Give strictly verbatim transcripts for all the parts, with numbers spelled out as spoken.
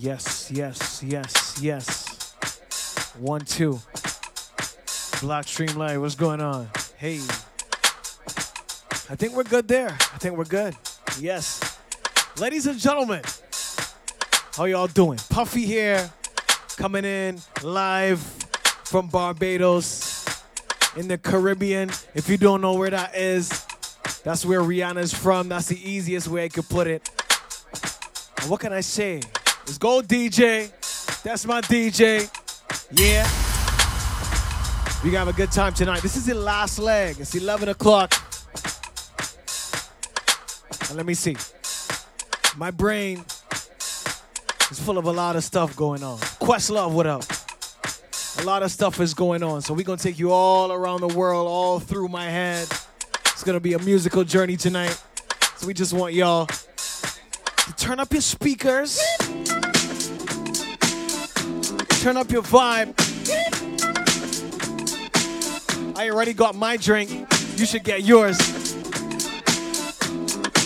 Yes, yes, yes, yes. One, two. BlackStream Live, what's going on? Hey. I think we're good there. I think we're good. Yes. Ladies and gentlemen, how y'all doing? Puffy here, coming in live from Barbados in the Caribbean. If you don't know where that is, that's where Rihanna's from. That's the easiest way I could put it. And what can I say? Let's go, D J. That's my D J. Yeah. We're gonna have a good time tonight. This is the last leg. It's eleven o'clock. And let me see. My brain is full of a lot of stuff going on. Questlove, what up? A lot of stuff is going on. So we're gonna take you all around the world, all through my head. It's gonna be a musical journey tonight. So we just want y'all to turn up your speakers. Turn up your vibe. I already got my drink. You should get yours.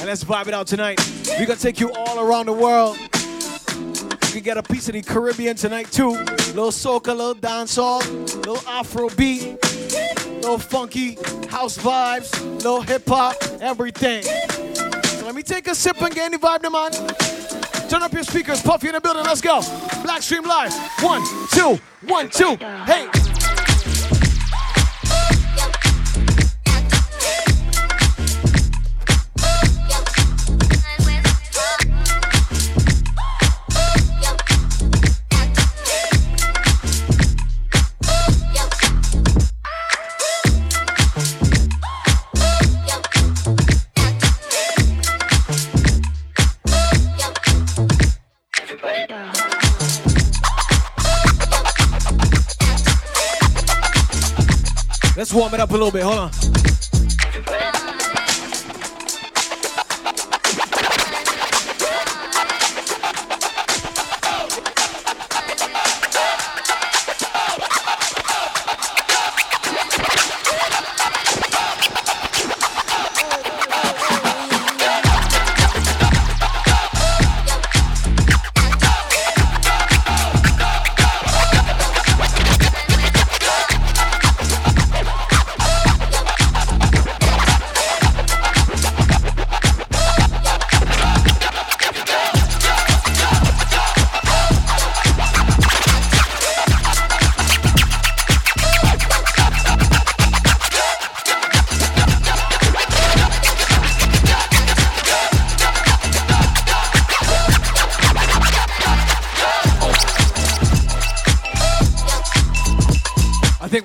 And let's vibe it out tonight. We're going to take you all around the world. You can get a piece of the Caribbean tonight, too. Little soca, little dancehall, little Afrobeat, little funky house vibes, little hip-hop, everything. So let me take a sip and get any vibe, the man. Turn up your speakers, Puffy in the building, let's go. BlackStream Live, one, two, one, two, hey. Let's warm it up a little bit, hold on.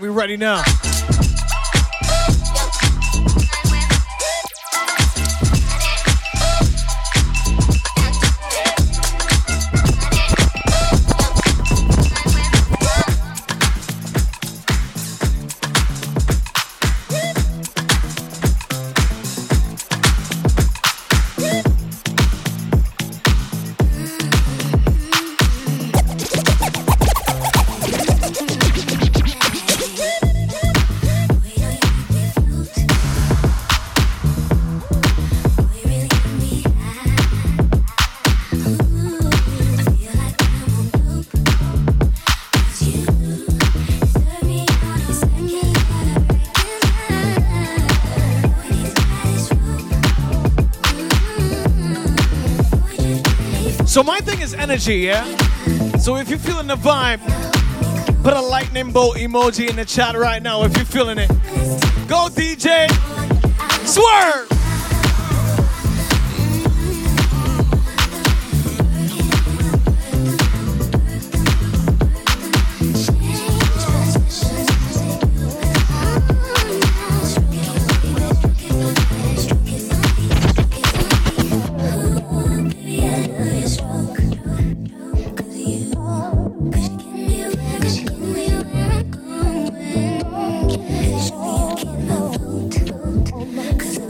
Ready now. So my thing is energy, yeah? So if you're feeling the vibe, put a lightning bolt emoji in the chat right now if you're feeling it. Go D J Swerve!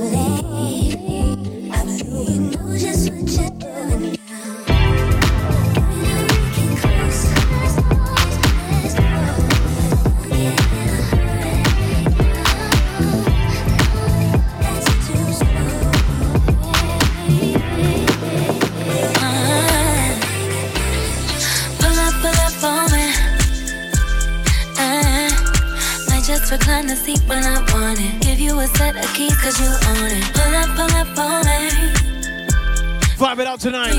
Oh, find the seat when I want it. Give you a set of keys cause you own it. Pull up, pull up all night. Vibe it out tonight.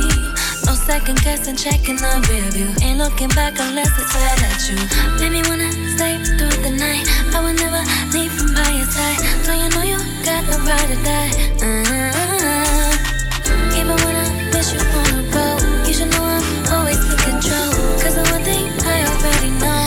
No second guessing, checking the review. Ain't looking back unless it's right at you. Made me wanna stay through the night. I would never leave from by your side. So you know you got the right to die. Uh-huh. Even when I wish you wanna go, you should know I'm always in control. Cause the one thing I already know.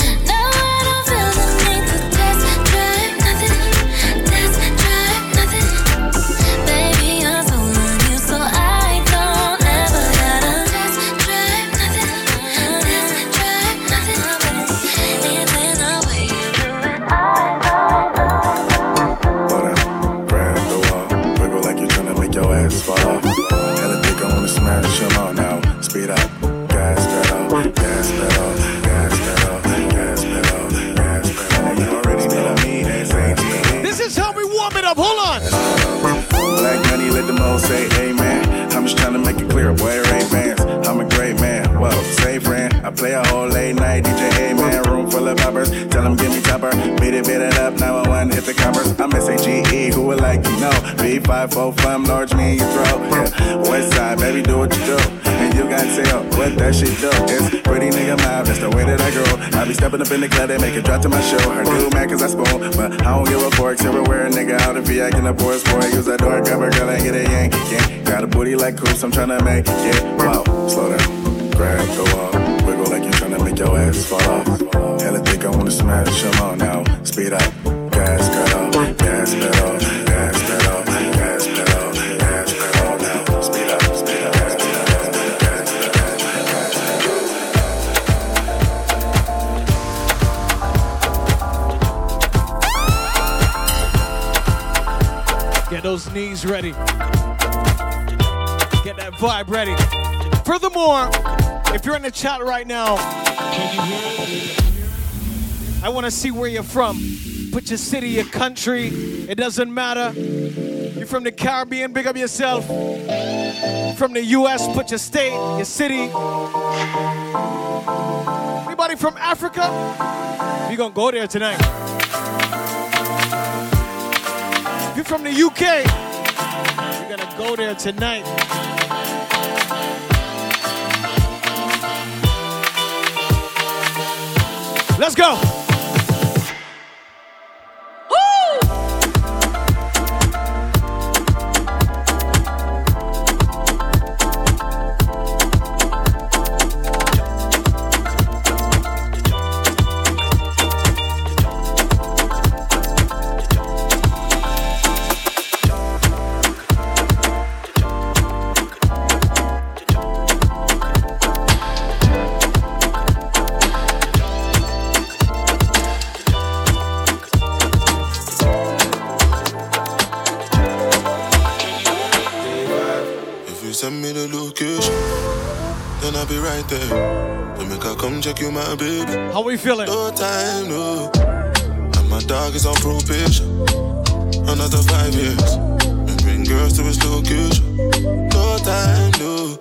Say amen. I'm just trying to make it clear, boy, Ray Bans. I'm a great man. Well, say friend. I play a whole late night D J. Amen. Room full of boppers. Tell them give me topper. Beat it, beat it up. nine one one hit the coppers. I'm S A G E. Who would like to know? B five four five large me in your throat. Yeah. West side, baby, do what you do. And you got to tell what that shit do. It's pretty nigga vibe. That's the way that I grow. I be stepping up in the club. They make it drop to my show. Her do mad cause I spoon. But I don't give a fork. Everywhere a nigga out of V. I can afford sport. Use that door. Grab her girl and get a Yankee. Yeah. Got a booty like Coops. I'm trying to make it. Yeah. Wow. Slow down. Grab the wall. Like you're tryna make your ass fall off. Hella thick, I wanna smash them all now. Speed up, gas pedal, gas pedal, gas pedal, gas pedal, gas pedal now. Speed up, speed up, gas pedal, gas pedal, gas pedal. Get those knees ready. Get that vibe ready. Furthermore, if you're in the chat right now, I want to see where you're from. Put your city, your country, it doesn't matter. You're from the Caribbean, big up yourself. From the U S, put your state, your city. Anybody from Africa? We're going to go there tonight. If you're from the U K, you're going to go there tonight. Let's go. Woo! How we feeling? No time, no. And my dog is on probation. Another five years. And bring girls to his location. No time, no.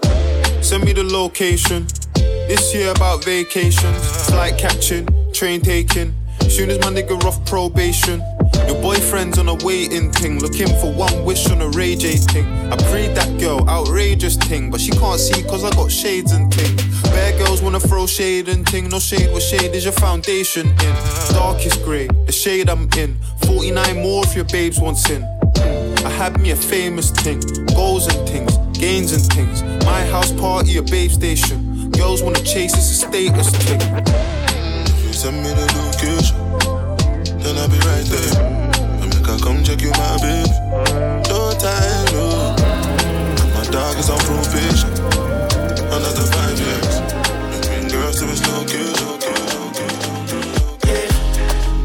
Send me the location. This year about vacation. Flight catching, train taking. Soon as my nigga off probation. Your boyfriend's on a waiting thing, looking for one wish on a Ray J thing. I prayed that girl, outrageous thing, but she can't see cause I got shades and thing. Bare girls wanna throw shade and ting. No shade, what shade is your foundation in? Darkest grey, the shade I'm in. forty-nine more if your babes want sin. I had me a famous thing, goals and things, gains and things. My house party, a babe station. Girls wanna chase, it's a status thing. If you send me the location, then I'll be right there. I make her come check you, my baby. No time, no. And my dog is on probation. Another five years. Girls to his location.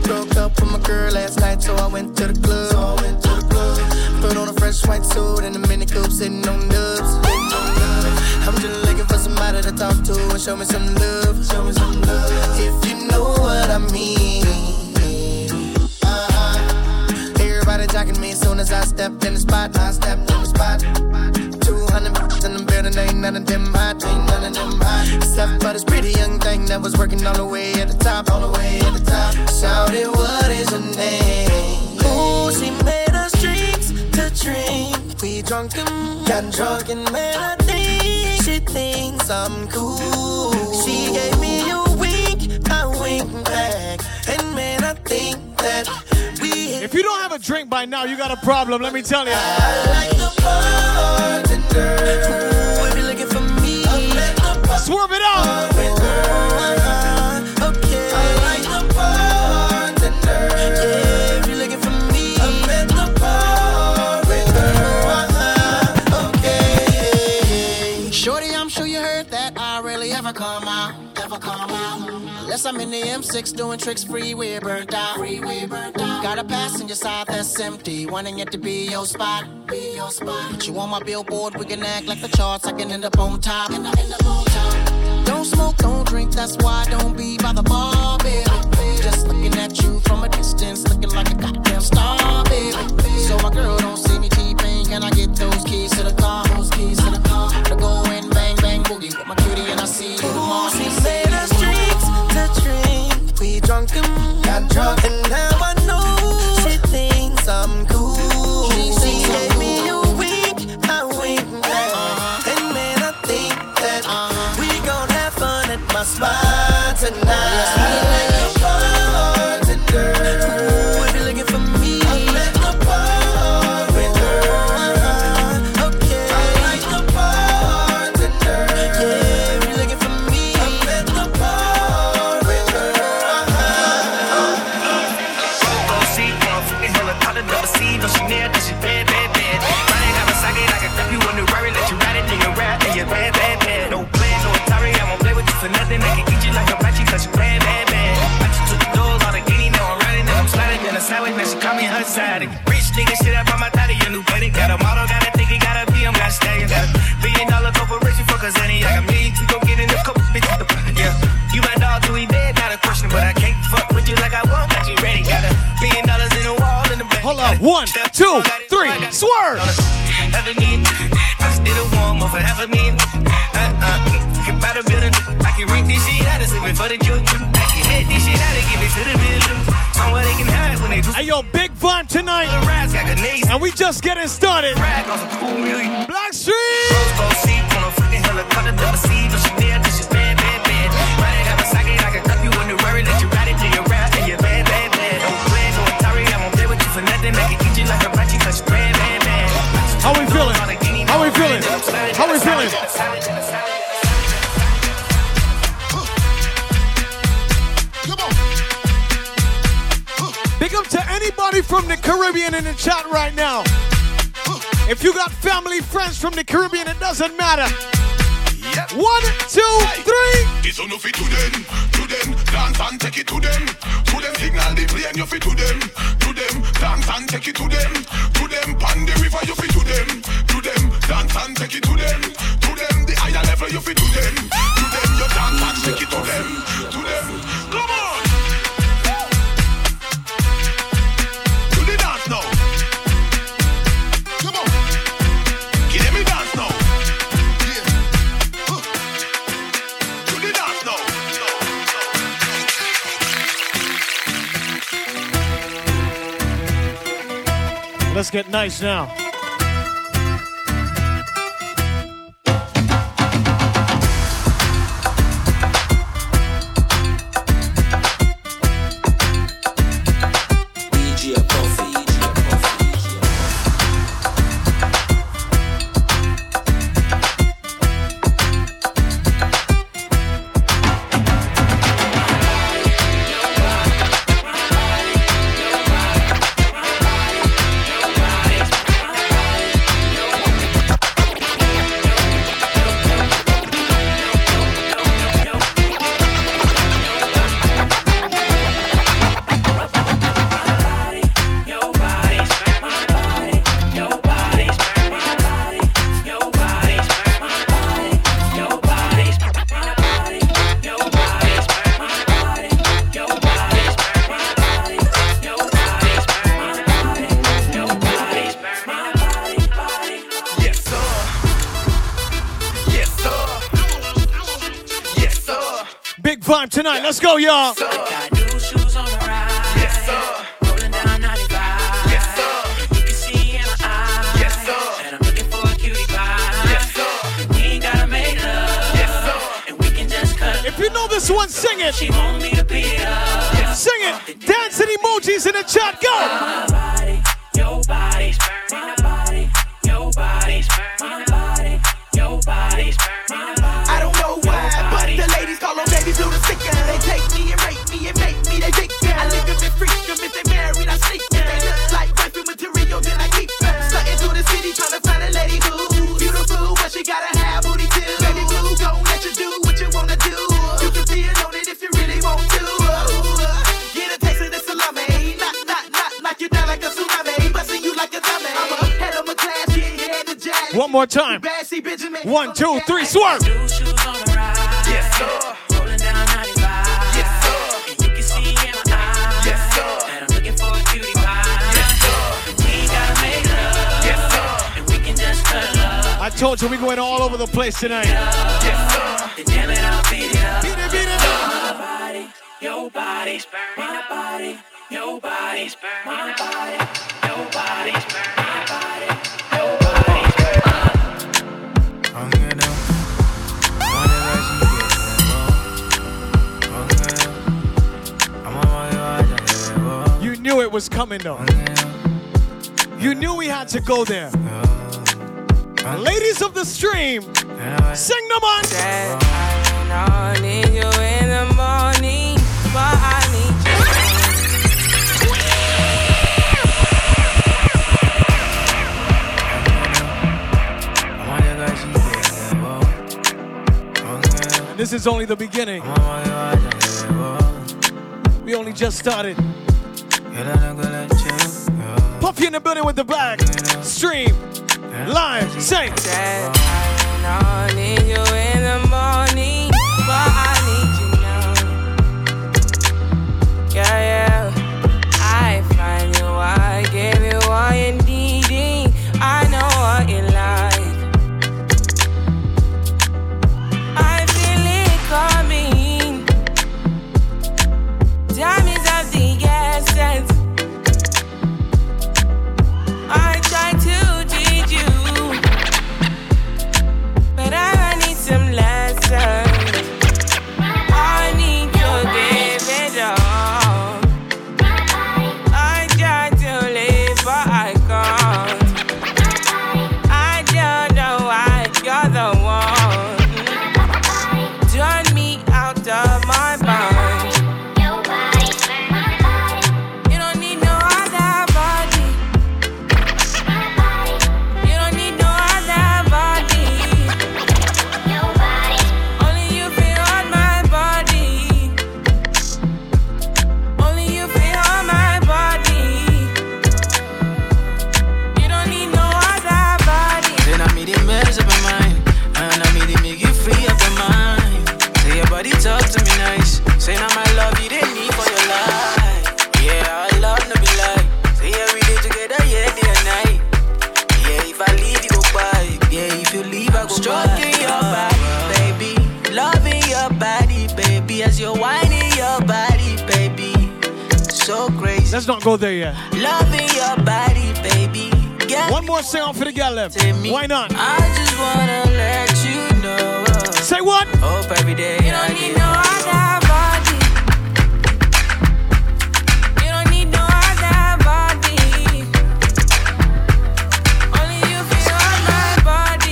Broke up with my girl last night, so I went to the club. So I went to the club. Put on a fresh white suit and a mini coupe, sitting on dubs. I'm just looking for somebody to talk to and show me some love. Show me some love. If you know what I mean. Uh-huh. Everybody jocking me as soon as I stepped in the spot. I stepped in the spot. two hundred in the building, ain't none of them hot, ain't none of them hot. Except for this pretty young thing that was working all the way at the top, all the way at the top. Shout it, what is her name? drunk and got drunk and made her think she thinks I'm cool. She gave me a wink, I winked back, and made her think that we. If you don't have a drink by now, you got a problem. Let me tell you. I like the bartender. Swerve it out. I'm in the M six doing tricks, freeway burnt out. Freeway burnt out. Got a passenger side that's empty, wanting it to be your spot. Be your spot. Put you on my billboard, we can act like the charts. I can end up on top. End up, end up on top. Don't smoke, don't drink, that's why I don't be by the bar, baby. Just looking at you from a distance, looking like a goddamn star, baby. So my girl don't see me T-Pain, can I get those keys to the car? Those keys to the car. To go in, bang, bang, boogie with my cutie, and I see you tomorrow. We drunk and got drunk, and now I know she thinks I'm cool. She, she gave me a wink, I winked back, uh-huh. And man, I think that uh-huh. we gon' have fun at my spot tonight. Rich nigga shit up on my daddy, a new buddy. Got a model, got a thingy, got a P M, got a stag. Got a billion dollar corporation for Kazani. I got millions, you gon' get in the couple, bitch. Yeah, you my dog till he dead, not a question. But I can't fuck with you like I want, got you ready. Got a billion dollars in the wall in the back. Hold up, one, two, three, swerve. Ever need, I still a warm off, ever need. Uh-uh, by the building, I can ring this shit out of sleeping for the joke. I can hit this shit out and give it to the building. Somewhere they can hide when they do. Hey, yo, big fun tonight. And we just getting started. BlackStream. How we feeling? How we feeling? How we feeling? To anybody from the Caribbean in the chat right now. If you got family, friends from the Caribbean, it doesn't matter. Yep. One, two, hey. Three. It's enough to them, to them, dance and take it to them. To them signal they play and you fit to them. To them, dance and take it to them. To them, pan the river, you fit to them. To them, dance and take it to them. To them, the higher level, you fit to them. To them, you dance and take it to them. To them, come on. Let's get nice now. D J Puffy, tonight, let's go, y'all. So, I got new shoes on the ride. Yes, sir. Rolling down ninety-five. Yes, sir. You can see in my eyes. Yes, sir. And I'm looking this one, sing it. She want me to be up. Sing it. Dancing emojis in the chat. Go. My body, your body's burning. My body, your body's burning. My body, your body's burning. I don't know why, but the ladies call on baby blue to stick and they take me and rape me and make me they dick. I lick them and freak them if they married, I sneak them. They look like wifey material, then I keep them. Stuntin' through the city trying to find a lady who's beautiful, but she gotta have booty too. Baby blue, don't let you do what you wanna do. You can feel on it if you really want to. Get a taste of the salami, not, not, not like you down like a tsunami, bustin' you like a tummy. I'm a head on my class, yeah, head to jazz. One more time. One, two, three, swerve. Yes, sir. Rolling down ninety-five. Yes, sir. And you can see in my eyes. Yes, sir. And I'm looking for a cutie pie. Yes, sir. And we gotta make love. Yes, sir. And we can just turn up. I told you we going all over the place tonight. Yes, sir. Damn it, I'll beat it up. Beat it, beat it up. My body, your body's burning. My body, your body's burning. My body, your body's burning. My body, your body's burning. I'm gonna. You knew it was coming though. You knew we had to go there. Ladies of the stream, sing them on. I don't need you in the morning, but I need you. This is only the beginning. We only just started. Puffy in the building with the black stream live. Say I don't need you in the morning, but I need you now. Yeah, yeah. I find you, I give you all you need. I know what you like. I feel it coming. Damn it. I try to teach you, but I need some lessons. I need to give it all. I try to live, but I can't. I don't know why you're the one. Turn me out of my mind. Let's not go there yet. Loving your body, baby. Get one more sound for the girl left. Why not? I just wanna let you know. Say what? Hope every day. You don't need no other body. You don't need no other body. Only you feel on my body.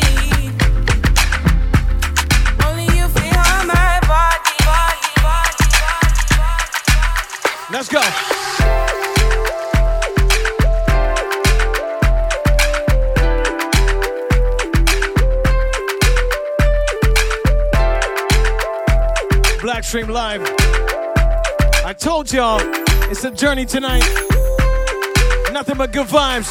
Only you feel on my body. Body, body, body, body, body. Let's go. BlackStream Live. I told y'all, it's a journey tonight. Nothing but good vibes.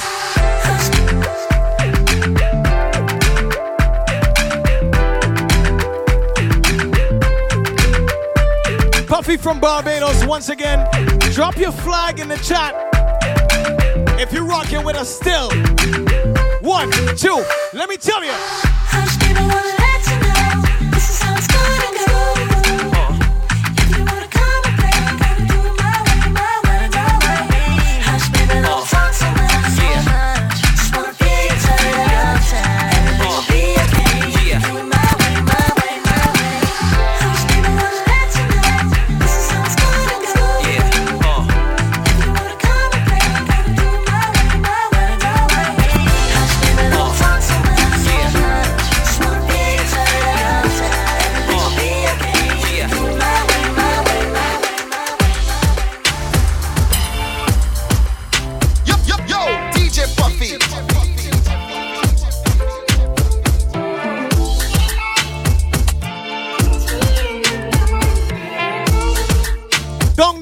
Puffy from Barbados, once again, drop your flag in the chat if you're rocking with us still. One, two, let me tell you.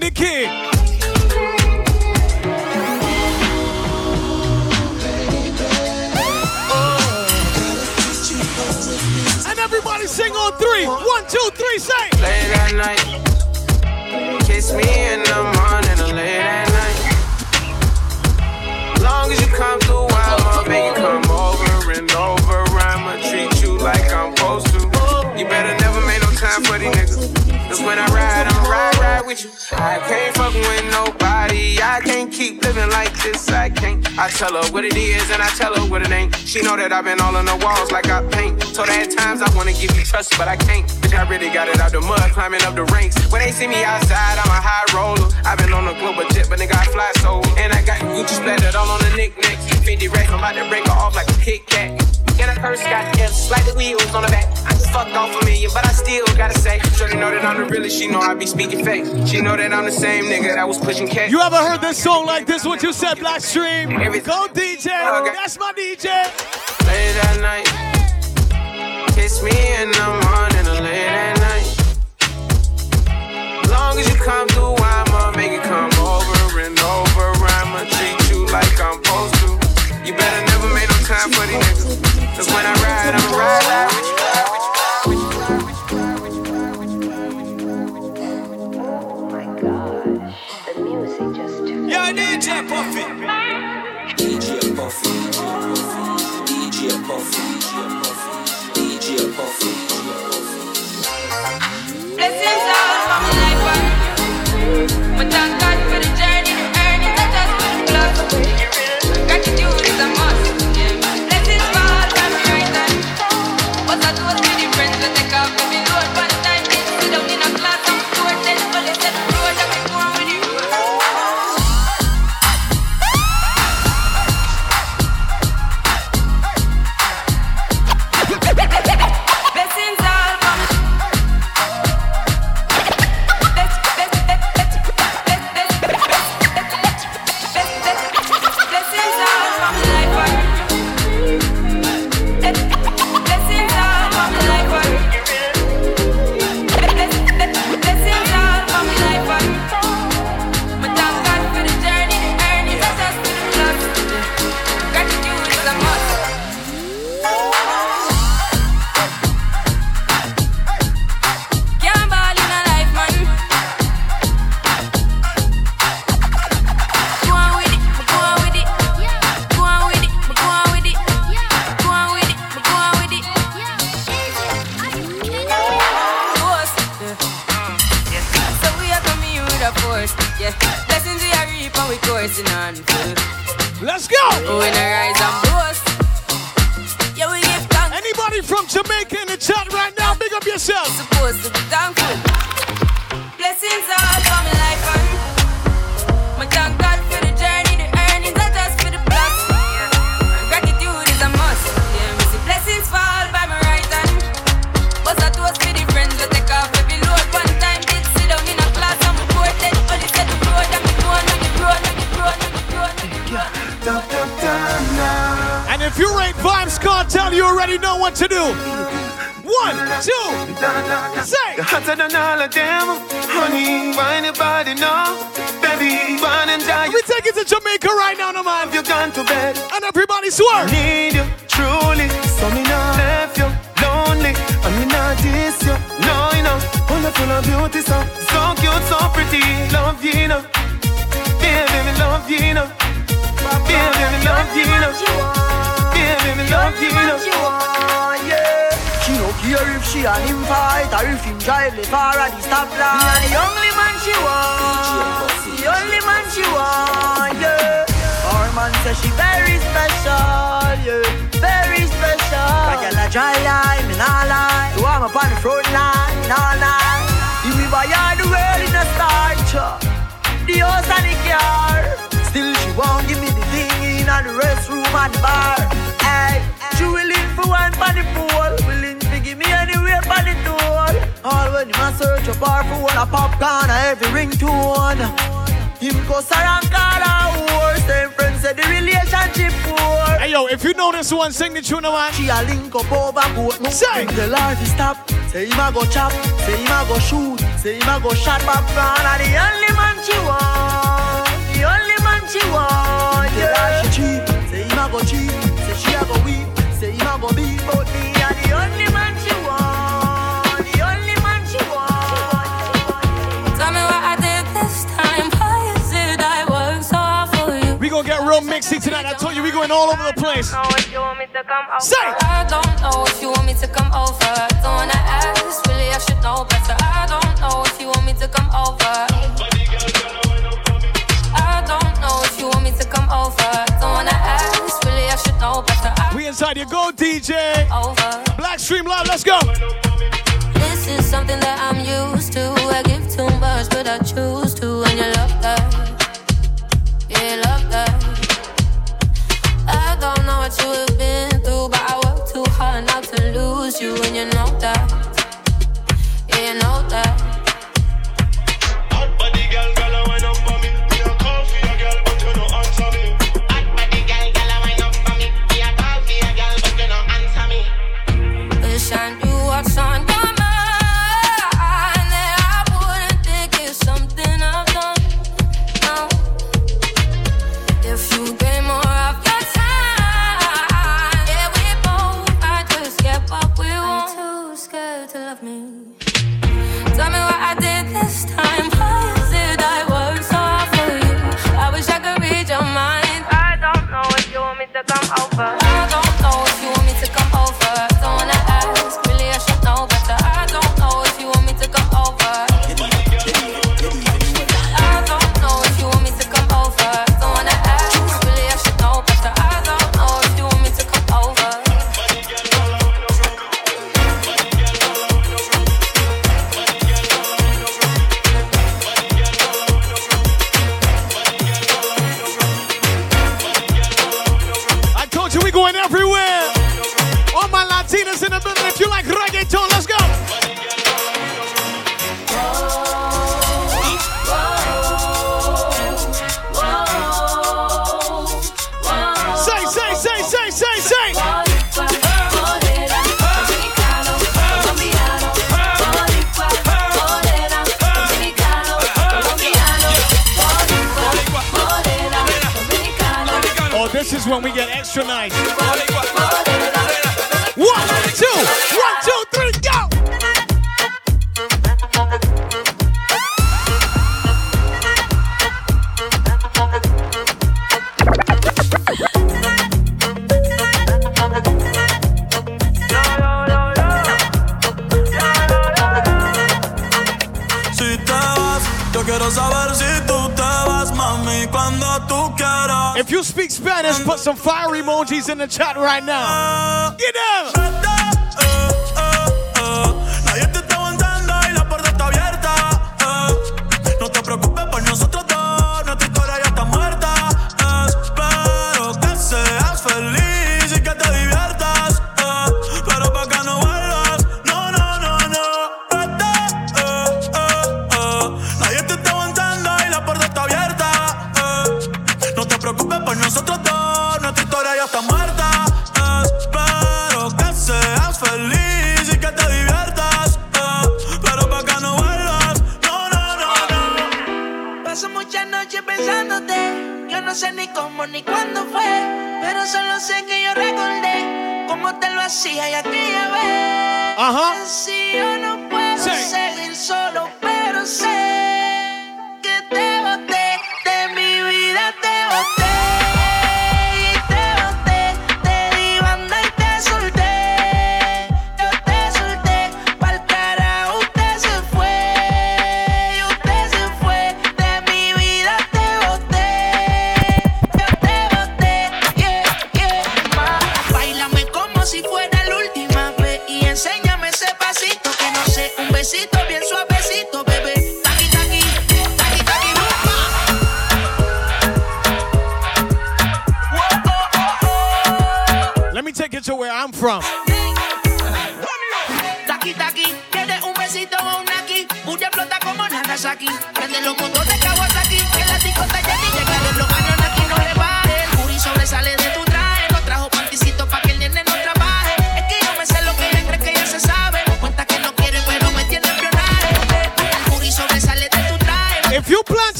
the king. Oh. And everybody sing on three. One, two, three, say. Late at night, kiss me in the morning or late at night. Long as you come through, I'ma make you come over and over. I'ma treat you like I'm supposed to. You better never make no time for these niggas. Cause when I ride, I'm ride, ride with you. I can't fuck with nobody. I can't keep living like this, I can't. I tell her what it is and I tell her what it ain't. She know that I've been all on the walls like I paint. Told her at times I wanna give you trust, but I can't. Bitch, I really got it out the mud, climbing up the ranks. When they see me outside, I'm a high roller. I've been on a global jet, but nigga, I fly so. And I got Gucci splattered all on the knickknacks. fifty racks, I'm about to break her off like a Kit Kat. And I curse got F's like the wheels on the back. I just fucked off a million, but I still gotta say. Shorty know that I'm the realest, she know I be speaking fake. She know that I'm the same nigga that was pushing cat. You ever heard this song like this, what you said, BlackStream? Go D J, okay. That's my D J. Late at night, kiss me in the morning or late at night. Long as you come through, I'ma make it come over and over. I'ma treat you like I'm supposed to. You better never make no time for these niggas. Cause when I ride, I'm a ride out with you, ride with you, ride with you, ride with you, ride with you. Oh my gosh, the music just turned. Yo, D J Puffy, D J Puffy, D J Puffy, D J Puffy, blessings all for my life. My thank God for the journey, the earning, the dust for the blood. Gratitude is a must. Say the life is stop. Say him a go chop. Say him a go shoot. Say him a go shot back from and the only man she want, the only man she want. Yeah. Why she cheap? Say him a go cheap. Say she a go weep. Say him a go beat. But me a the only man she want, the only man she want. Tell me what I did this time. Why is it I work so hard for you? We gonna get real mixy tonight. I told you we going all over the place. I don't know if you want me to come over. Say. I don't know if you want me to come over. Don't wanna ask. Really, I should know better. I don't know if you want me to come over. I don't know if you want me to come over. Don't wanna ask. Really, I should know better. I we inside your go, D J. Over. BlackStream Live, let's go. This is something that I'm used to. I give too much, but I choose to. And you love that. Yeah, you love that. I don't know what you have been through, but I work too hard not to lose you. And you know that. Yeah, you know that. Hot body girl, girl, wind up on me. Me a call for your girl, but you no answer me. Hot body girl, girl, wind up on me. Me a call for your girl, but you no answer me. Wish I knew what's on your mind, that I wouldn't think it's something I've done. No. If you gave more of your time, yeah, we both might just get what we want. I'm too scared to love me. Tell me what I did this time. Why is it I worked so hard for you? I wish I could read your mind. I don't know if you want me to come over. I don't know if you want me to come over. Don't wanna ask, really I should know better. I don't know if you want me to come over. I don't know if you want me to come over. Don't wanna ask, really I should know better. I don't know if you want me to come over. Everywhere, all my Latinas in the building. If you like reggaeton, let's go. Say, say, say, say, say, say. Oh, this is when we get extra nice. If you speak Spanish, put some fire emojis in the chat right now. Get down!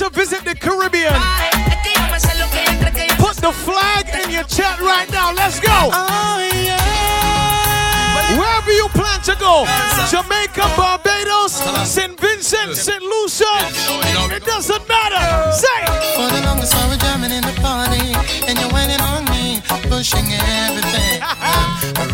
to visit the Caribbean, put the flag in your chat right now. Let's go. Oh, yeah. Wherever you plan to go, Jamaica, Barbados, Saint Vincent, Saint Lucia, it doesn't matter. Say it. For the longest time we're jamming in the party, and you're waiting on me, pushing everything.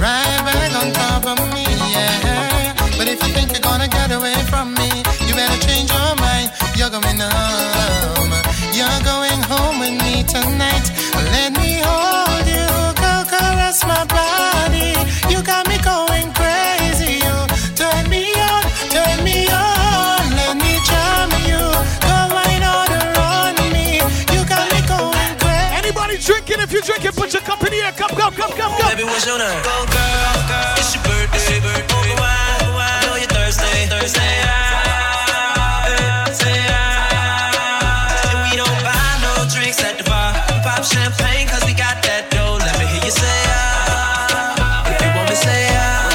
Right right on top of me, yeah. But if you think you're gonna get away from me, you better change your mind. You're going home. You're going home with me tonight. Let me hold you, go caress my body. You got me going crazy. You turn me on, turn me on. Let me charm you, go wine order on me. You got me going crazy. Anybody drinking? If you're drinking, put your cup in the air. Come, come, come, come, come. Baby, what's your name? Go, girl, girl. It's your birthday. It's your birthday. I know you're Thursday, Thursday. Champagne, cause we got that dough. Let me hear you say ah. If you want me, say ah.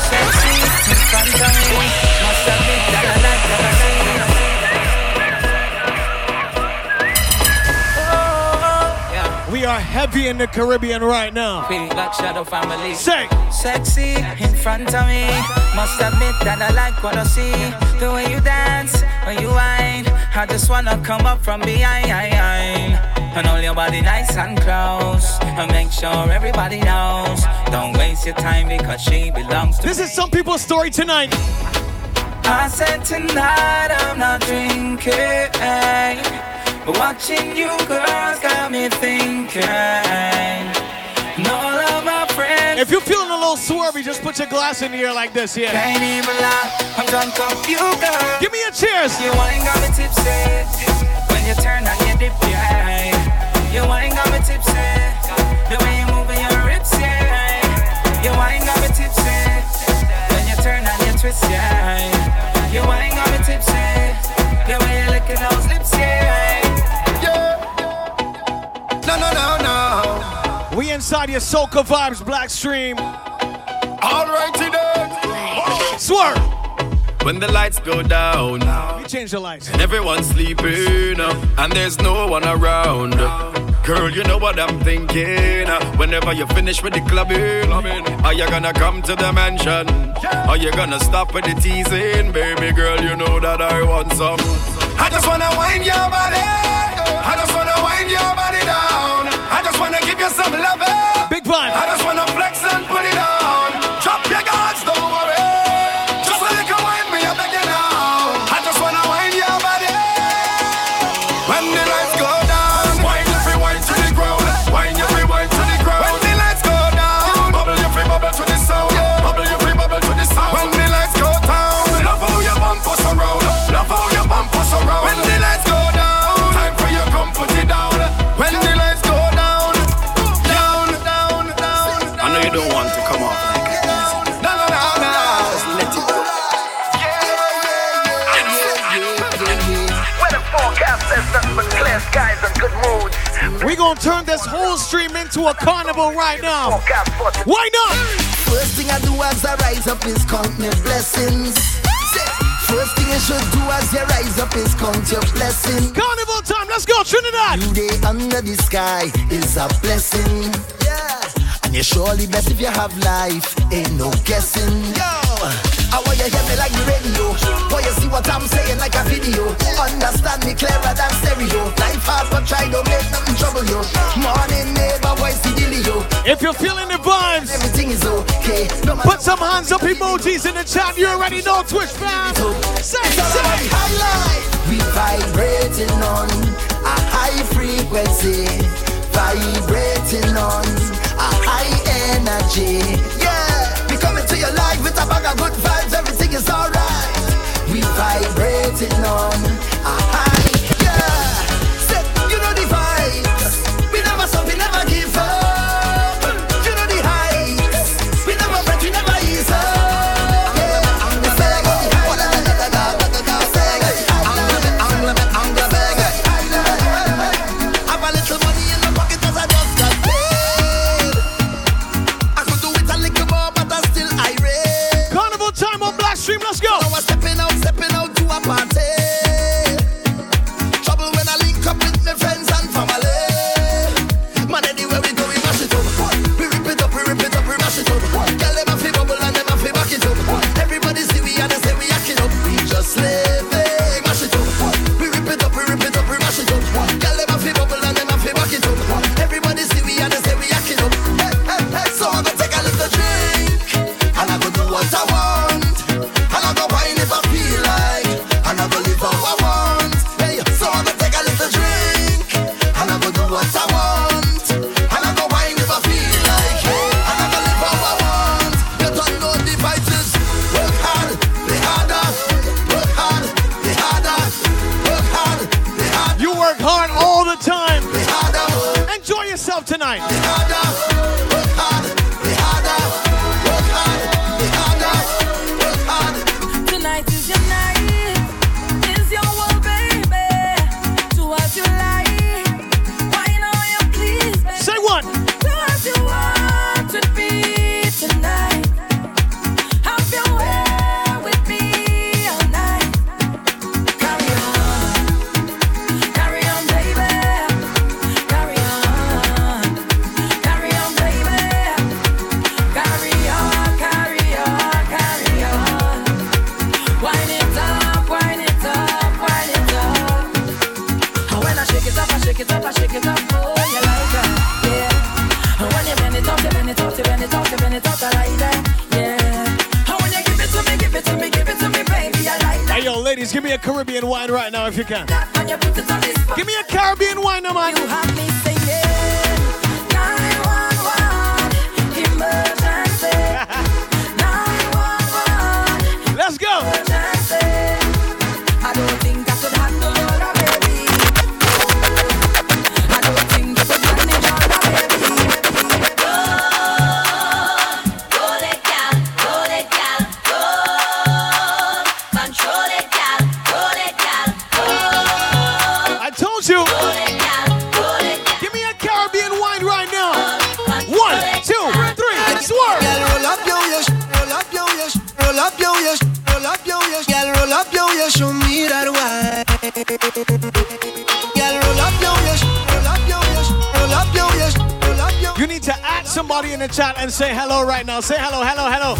Sexy, Miss Body Bang, must have been that I like that I say. We are heavy in the Caribbean right now. Feeling like Shadow Family. Say sexy in front of me. Must admit that I like what I see. The way you dance, when you whine, I just wanna come up from behind and hold your body nice and close and make sure everybody knows. Don't waste your time because she belongs to this me. Is some people's story tonight. I said tonight I'm not drinking, but watching you girls got me thinking. And all of my friends. If you're feeling a little swervy, just put your glass in the air like this, yeah. Can't even lie, I'm drunk off you, girl. Give me a cheers. You ain't got me tipsy. When you turn on your dip, yeah. You ain't got me tipsy. The way you move your rips, yeah. You ain't got me tipsy. When you turn on your twist, yeah. You ain't got me tipsy. The way you lick at those lips, yeah. Yeah. No, no, no, no. We inside your Soca vibes, Blackstream. All right, today. Swerve. When the lights go down, you change the lights. And everyone's sleeping, and there's no one around. Girl, you know what I'm thinking. Whenever you finish with the clubbing, are you gonna come to the mansion? Are you gonna stop with the teasing? Baby girl, you know that I want some. I just wanna wind your body. I just wanna wind your body down. I just wanna give you some love. Big vibe. I just wanna flex and put it on. Drop your guards, don't worry. We're gonna turn this whole stream into a carnival right now. Why not? First thing I do as I rise up is count my blessings. First thing you should do as you rise up is count your blessings. Carnival time, let's go, Trinidad! New day under the sky is a blessing. Yeah. And you're surely blessed if you have life, ain't no guessing. Yo! I want you to hear me like the radio. Want you see what I'm saying like a video. Understand me clearer than stereo. Life hard but try, don't make nothing trouble you. Morning neighbor, voice the dealio. If you're feeling the vibes, everything is okay. No, put some hands up emojis in the chat. You already know Twitch fam. Say, say. We vibrating on a high frequency. Vibrating on a high energy. Yeah. Coming to your life with a bag of good vibes, everything is alright. We vibrating on a high, yeah. Set, you know the vibes. We never stop, we never give up. You know the heights. We never break, we never ease up. Yeah. I'm the bag, I'm the bag, I'm the bag, I'm the bag, I'm the bag. I have a little money in the pocket cause I just got paid. I could do it a little more. Stream, let's go. So I'm stepping out, stepping out to a party. yourself tonight. Work harder, work hard, work harder, work hard. Tonight is your night, it's your world, baby. Do what you like, why not you please, baby. Say what? Do what you want to be tonight. Have your way with me all night. Carry on, carry on, baby. Carry on, carry on, baby. Carry on, carry on, carry on. Wind it up, wind it up, wind it up. And when I shake it up, I shake it up, I shake it up. Oh, you like that, yeah. And when you bend it up, you bend it up, you bend it up, you bend it up, I like that, yeah. And when you give it to me, give it to me, give it to me, baby, I like that. Hey, yo, ladies, give me a Caribbean wine right now if you can. And you put it on this spot. Give me a Caribbean wine, no man. You have me singing nine one one emergency. nine one one Let's go. emergency. I don't think I could handle all that, baby. I don't think I could manage all that, baby. Go de cal, go de cal, go. Pancho de cal, go de cal, go. I told you. Go de cal, go de cal. Give me a Caribbean wine right now. One, two, three, Swerve. Girl, roll up your yes, roll up your yes, roll up your yes, roll up your yes. Girl, roll up your yes, show me that wine. Girl, roll up your yes, roll up your yes, roll up your yes, roll up your. You need to add somebody in the chat and say hello right now. Say hello, hello, hello.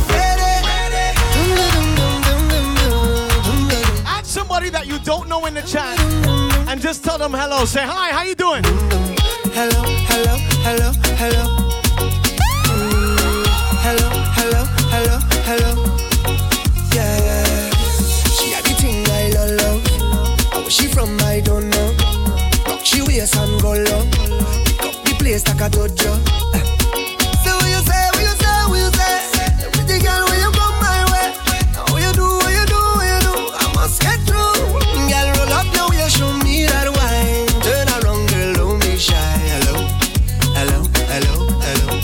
Add somebody that you don't know in the chat and just tell them hello. Say hi, how you doing? Hello, hello, hello, hello. Hello, hello, hello, hello. Yeah. She had the thing I love, love. How was she from? I don't know. Rock she waist and go long. Pick up the place like a dojo. Say what you say, what you say, what you say. Pretty girl, when you come my way. Now what you do, what you do, what you do. I must get through. Girl, roll up your way, show me that wine. Turn around, girl, don't be shy. Hello, hello, hello, hello.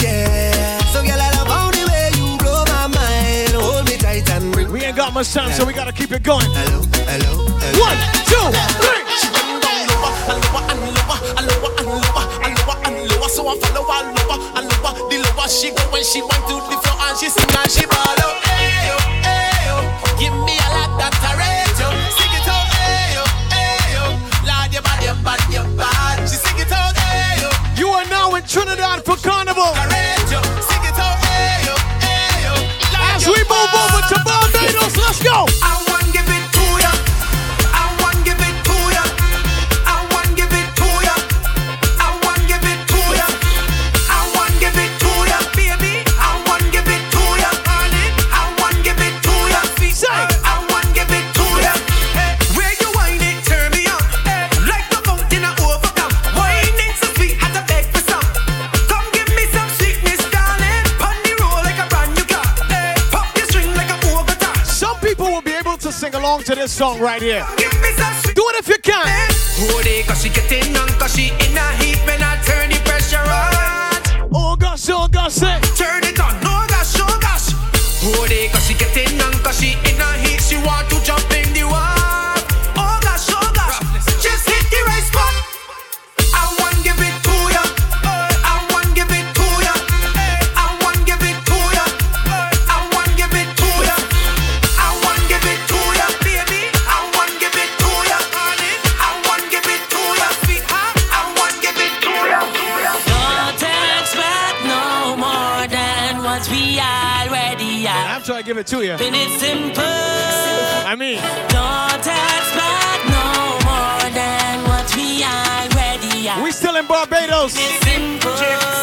Yeah. So girl, I love how the way you blow my mind. Hold me tight and bring. We ain't got much time, so we gotta keep it going. Hello, hello, hello. One, two, three. So I follow her lover, I love her, the lover. She go when she want to the floor and she sing and she ball out. Ayo, ayo, give me a lot that I rate you. Sing it out, ayo, ayo. Lord, your body, your body, your body. She sing it out, ayo. You are now in Trinidad for Carnival. I rate you. Sing it out, ayo, ayo. Lord, As your we move body. over to Barbados, let's go. I want give it to ya. I want give it to ya. I want give it to ya. I want give it to ya. I want give it to ya, baby. I want give it to ya, honey. I want give it to ya, feet. I want give it to ya. Hey, where you wine it, turn me on. Hey, like the fountain I overcome. Wine it so sweet, had to beg for some. Come give me some sweetness, darling. Pon the roll like a brand new car. Hey, pop the string like a overtime. Some people will be able to sing along to this song right here. Give me some sweetness. Do it if you can. Hold it, cause she getting on, cause she in a heat when I turn the pressure on. Oh gosh, oh gosh, say. Turn it on, oh gosh, oh gosh. Hold it, cause she getting on, cause she in a heat, she want to jump in the water. Oh gosh, oh gosh, just hit the right spot. I want give it to ya, I want give it to ya, I want give it to ya, I want give it to ya, I want give it to ya, baby, I want give it to ya, honey, I want give it to ya, sweetheart, I want give it to ya. Don't expect no more than what we already are. After I give it to you, Been it simple. I mean, Don't expect no more than what we already are. we still in Barbados. It's simple.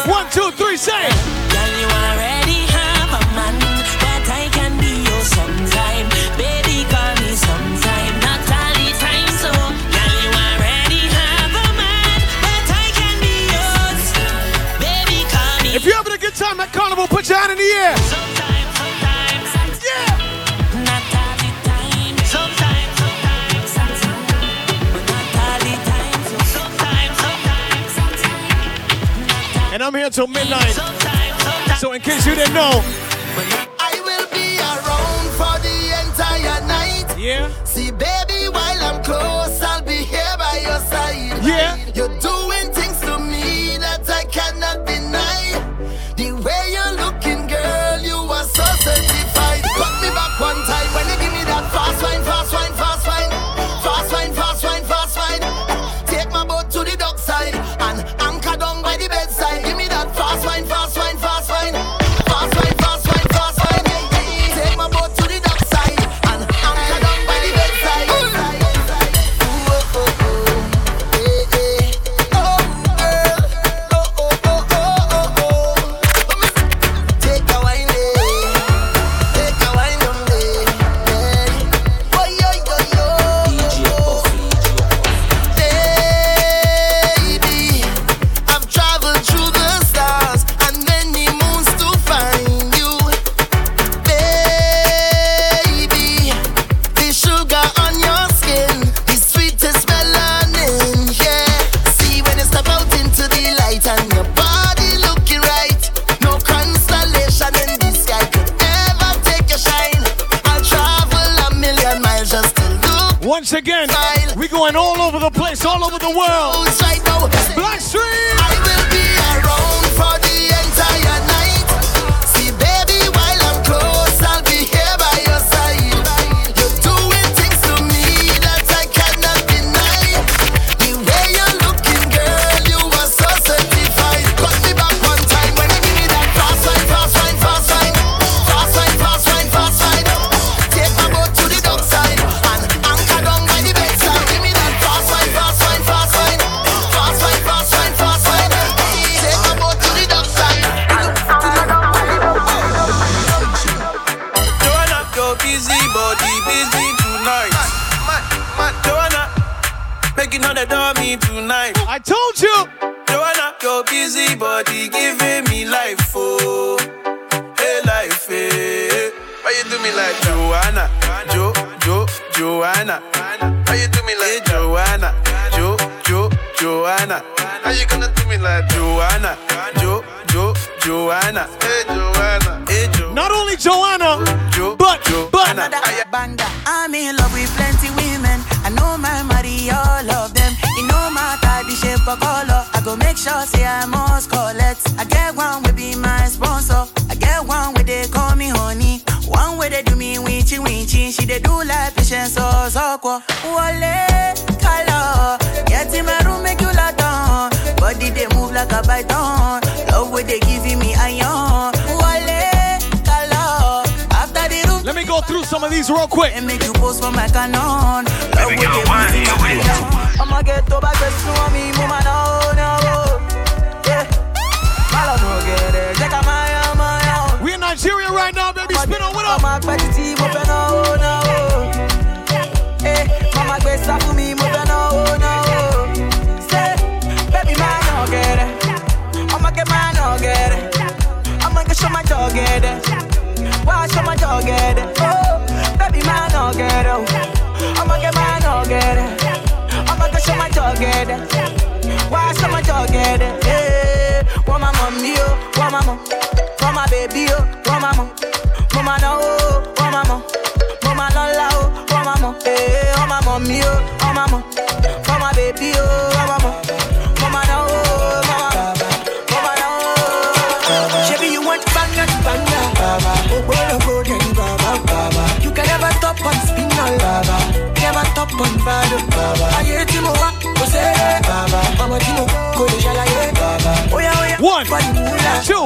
One, two, three, say. Girl, you already have a man, but I can be yours sometime. Baby, call me sometime, not all the time. So, girl, you already have a man, but I can be yours. Baby, call me. If you're having a good time at Carnival, put your hand in the air. Sometimes, sometimes, sometimes. Not all the time. Sometimes, sometimes, sometimes. Not all the time. So sometimes, sometimes, sometimes. I'm here till midnight. Sometimes, sometimes. So in case you didn't know, I will be around for the entire night. Yeah. See, baby, while I'm close, I'll be here by your side. Yeah. You're doing things to me that I cannot deny. The way you're looking, girl, you are so certified. Put me back one time when you give me that fast wine, fast wine, fast wine. Fast wine, fast wine, fast wine. Take my boat to the dockside and anchor down by the bedside. Give me that fast wine, fast wine, fast wine. Fast wine, fast wine, fast wine. Take my boat to the dockside and anchor down by the bedside. Ooh, oh, oh, oh. Eh, eh. Oh, girl. Oh, oh, oh, oh, oh, oh. Take a wine, eh. Take a wine on me. Eh. Oh, yo, yo, yo. Baby, I've traveled through the stars and many moons to find you. Baby, the sugar on your skin, the sweetest melanin, yeah. See when you step out into the light and your body looking right. No constellation in the sky could ever take your shine. I'll travel a million miles just to look. Once again, we going all over the place, all over the world. Right now, BlackStream! I will be around for the entire night. See, baby, while I'm close, I'll be here by your side. You're doing things to me that I cannot deny. The way you're looking, girl, you are so certified. Cut me back one time when you give me that fast wine, fast wine, fast wine. Fast wine, fast wine, fast wine. Take my boat to the dockside and anchor down by the bedside. Give me that fast wine, fast wine, fast wine. Fast wine, fast wine, fast wine. Take my boat to the dockside. Joanna, your busy body, busy tonight. Joanna, making all the dummy tonight. I told you! Joanna, your busy body giving me life, oh, hey life, hey. Why you do me like Joanna, Jo, Jo, Joanna? Why you do me like Joanna, Jo, Jo, Joanna? How you gonna do me like Joanna, Jo, Jo, Joanna? Hey Joanna, hey Jo, Not only Joanna, Jo, but, Jo, but, Another banda. I'm in love with plenty women. I know my money, all of them. It no matter the shape or color. I go make sure say I must collect. I get one will be my sponsor. I get one where they call me honey. One way they do me winchy winchy. She they do like patience so so cool. Wale color. Get in my room make you lock down. Body they move like a python. Love where they giving me iron. Wale color. After the room. Let me go through some of these real quick. And make you post for my canon. Love where they giving me iron. I'ma get to back just to me mama no no. Yeah. Malo no get it. Check out my we in Nigeria right now, baby. Spin on, what up? Mama baby oh, oh mama, mama no oh, oh mama, mama no la oh, oh mama, eh oh mama me oh, oh mama, mama baby oh, oh mama, mama no oh, mama, mama no oh. Baby you want banger, banger, baba, oh boy go then baba, baba, you can never stop on spin on baba, never stop on bado baba, aye timo wa, kose baba, mama timo go deja la ye baba, oh yeah. One, two,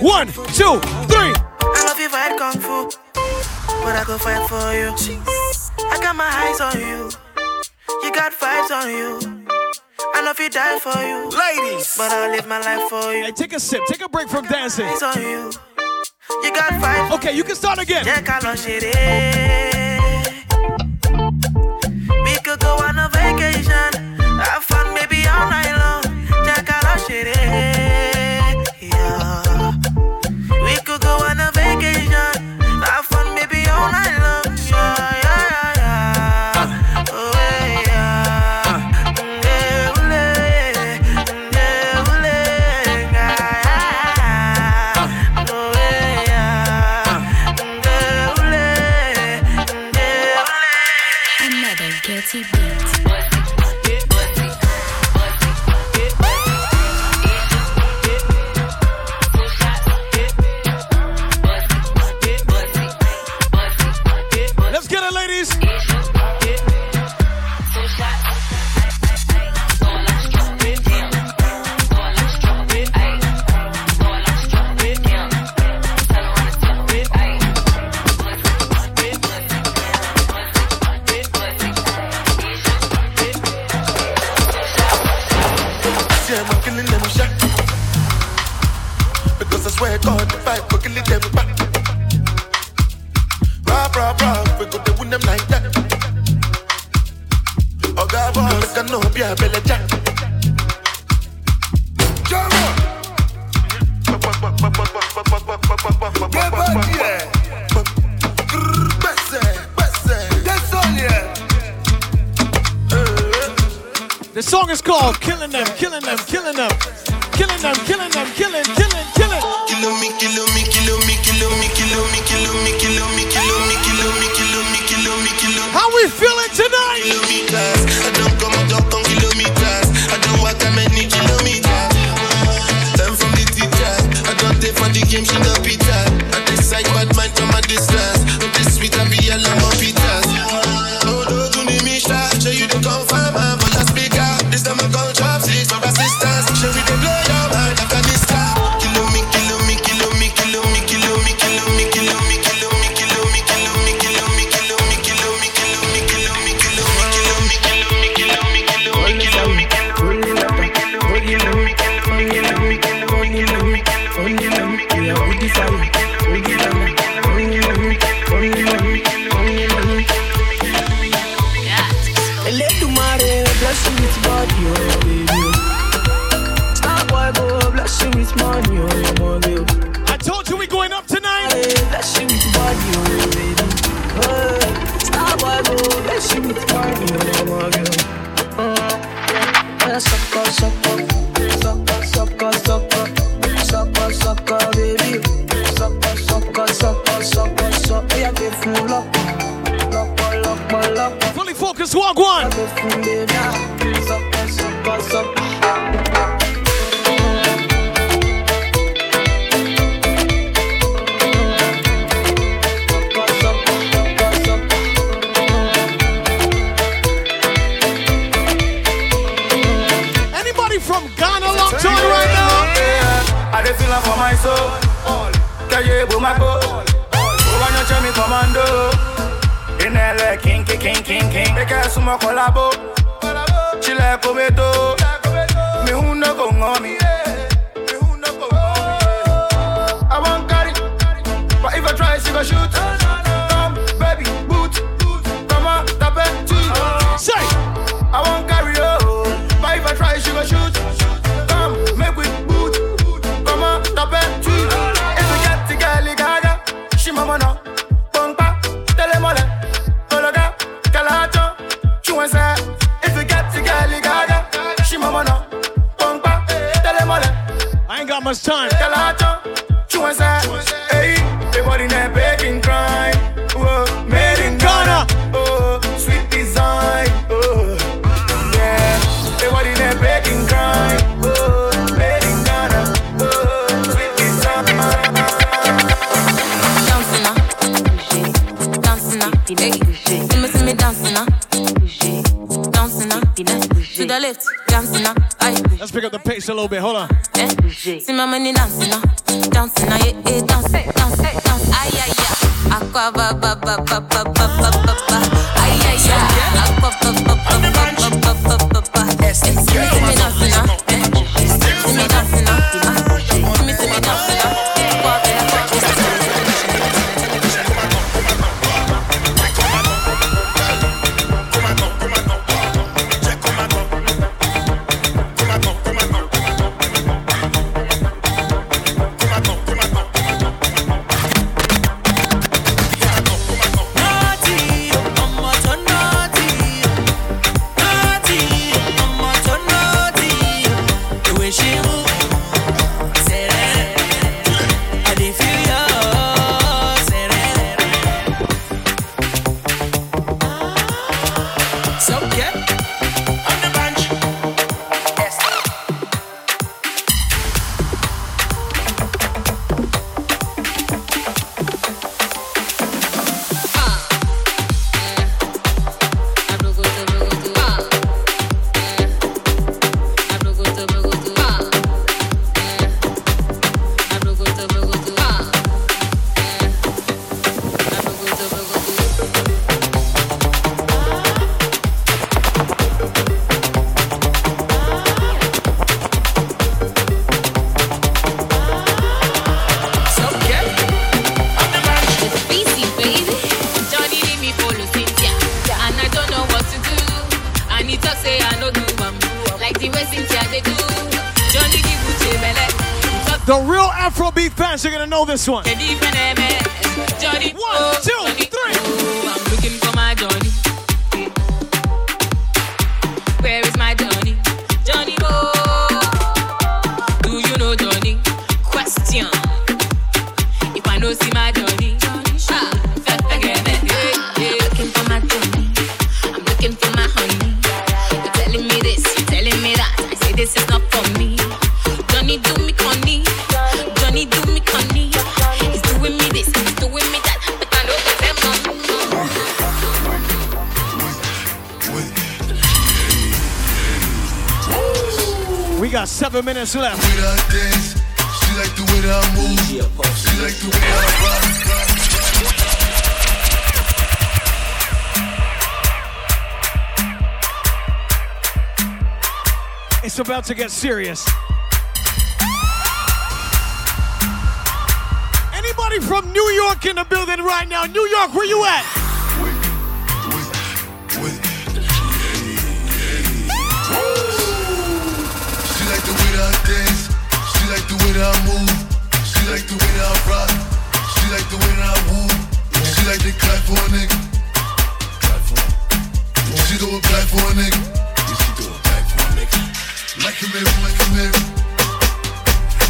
one, two, three. I love you fight kung fu, but I go fight for you. I got my eyes on you. You got vibes on you. I love you die for you, ladies. But I'll live my life for you. Hey, take a sip, take a break from dancing. Eyes on you. You got vibes. Okay, you can start again. We could go on a vacation. Have fun, maybe all night long. Yeah. We could go on a vacation, have fun, maybe all night long. Yeah, yeah, yeah. Oh yeah. Ule ule, ule ule. quality beats. The real Afrobeat fans are gonna know this one. One, two, three. I'm looking for my Johnny. Where is my Johnny? Johnny Bo. Do you know Johnny? Question. If I know, see my Johnny. This is not for me. Johnny do me connie. Johnny do me connie. He's doing me this, he's doing me that, but I know that I'm not. We got seven minutes left. She like the way that I move. She like the way I rock. It's about to get serious. From New York in the building right now. New York, where you at? She like the way that I dance. She like the way that I move. She like the way that I rock. She like the way that I move. She like the clap for a nigga. She do a clap for a nigga. She do a clap for a nigga. Like a mirror, like a mirror.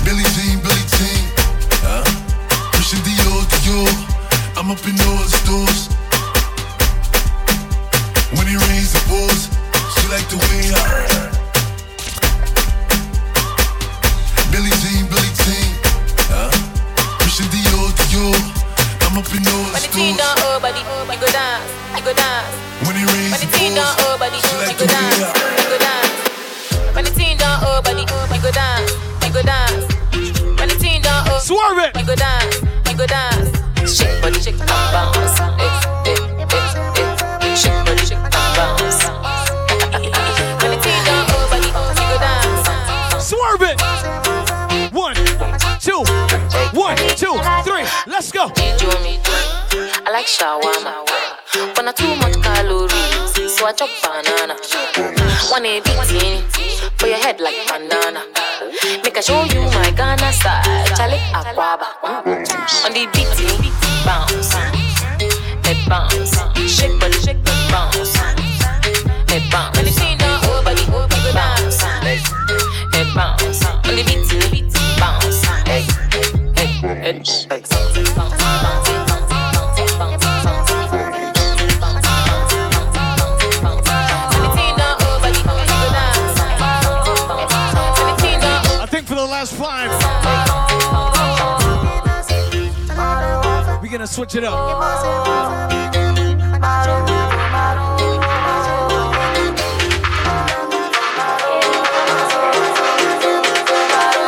Billie Jean, Billie Jean. Huh? Dior, Dior. I'm up in those doors. When it rains, it pours. She like the way I. Billie Jean, Billie Jean. Huh? Christian Dior, Dior. I'm up in those doors. When it go down, I go down. When it rains, it pours. She like the way I. When it rains, it pours. Go down, I go down. When it rains, it pours. Swerve it. I go down. Go dance, shake body, shake and bounce. Eh, eh, eh, eh. Shake body, shake and bounce. When it's in the whole body, you go dance. Swerve it. One, two, one, two, three. Let's go. I like shawarma. When I too much calories, so I chop banana. One a beating for your head like bandana. Make I show you my Ghana style, Chale Akwaba. On the beat, bounce, head bounce, shake body, shake body, bounce, head bounce. When you see the whole body, bounce, head bounce. On the beat, bounce, head, head, head, bounce, bounce. Five. We're gonna switch it up.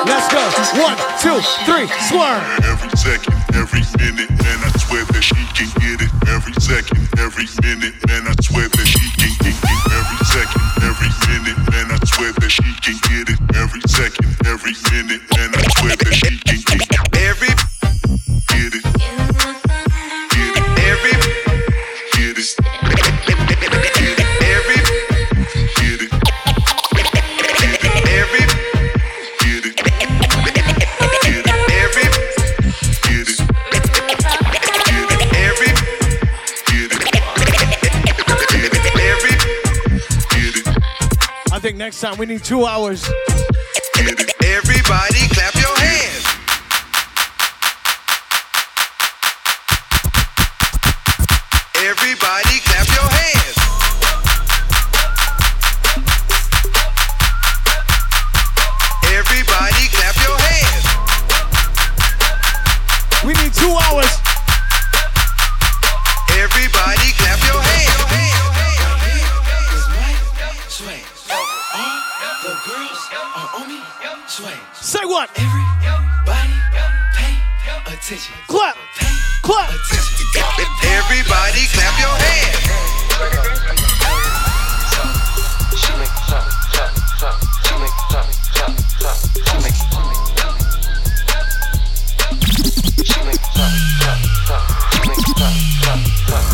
Let's go. One, two, three, swerve. Every second, every minute, and I swear that she can get it. Every second, every minute, and I swear that she can get it. Every second, every minute, and I swear that she can get it. Every second, every minute, and I swear that she can get it. Every get it, get it, every get it, get it, every get it, every get it, get it, every get it, every get it, every. I think next time we need two hours. Everybody clap your hands. Everybody clap your hands. Everybody clap your hands. We need two hours. Everybody clap your hands. Sway, the girls are on me. Sway. Say what? Everybody pay attention. Clap. Pay clap. Attention. Everybody clap your hands. She make clap, clap, clap. She make clap, clap, clap. She make clap, clap, clap. She make clap, clap, clap.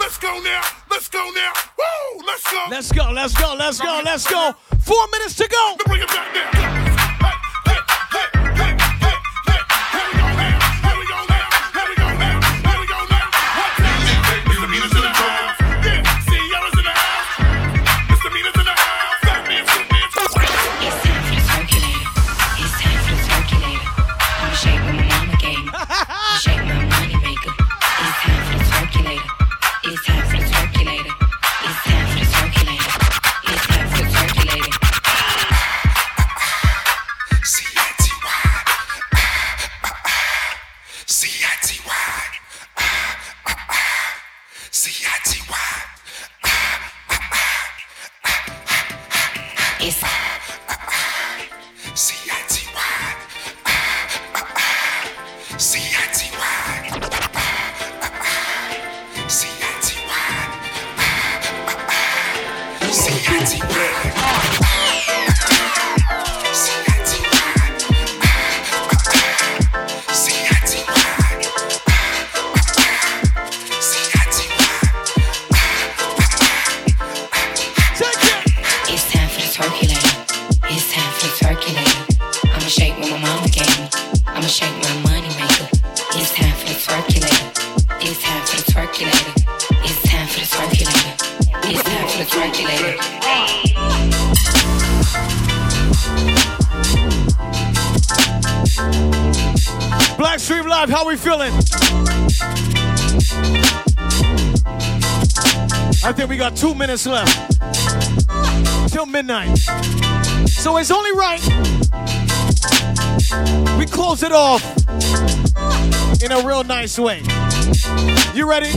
Let's go now. Let's go now. Let's go now. Woo! Let's go. Let's go. Let's go. Let's go. Let's go. Four minutes to go. Bring it back there. Hey, hey, hey, BlackStream Live, how we feeling? I think we got two minutes left till midnight, so it's only right we close it off in a real nice way. You ready?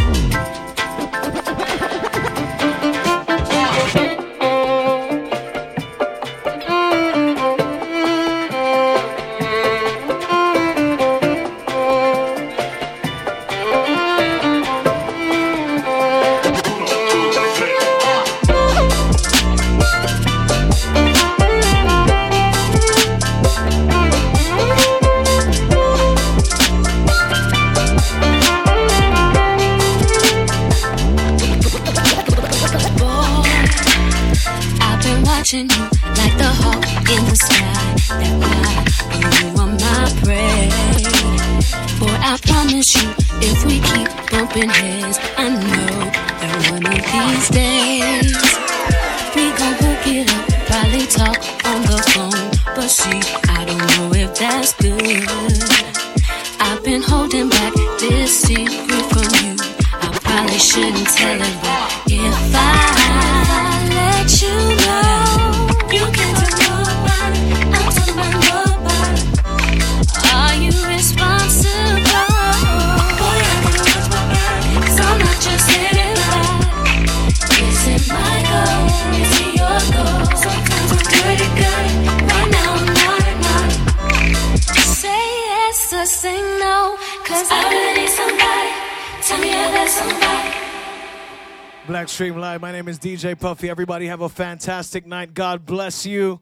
BlackStream Live. My name is D J Puffy. Everybody have a fantastic night. God bless you.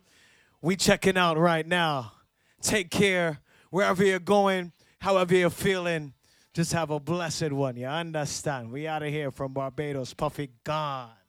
We checking out right now. Take care. Wherever you're going, however you're feeling, just have a blessed one. You understand? We out of here from Barbados. Puffy gone.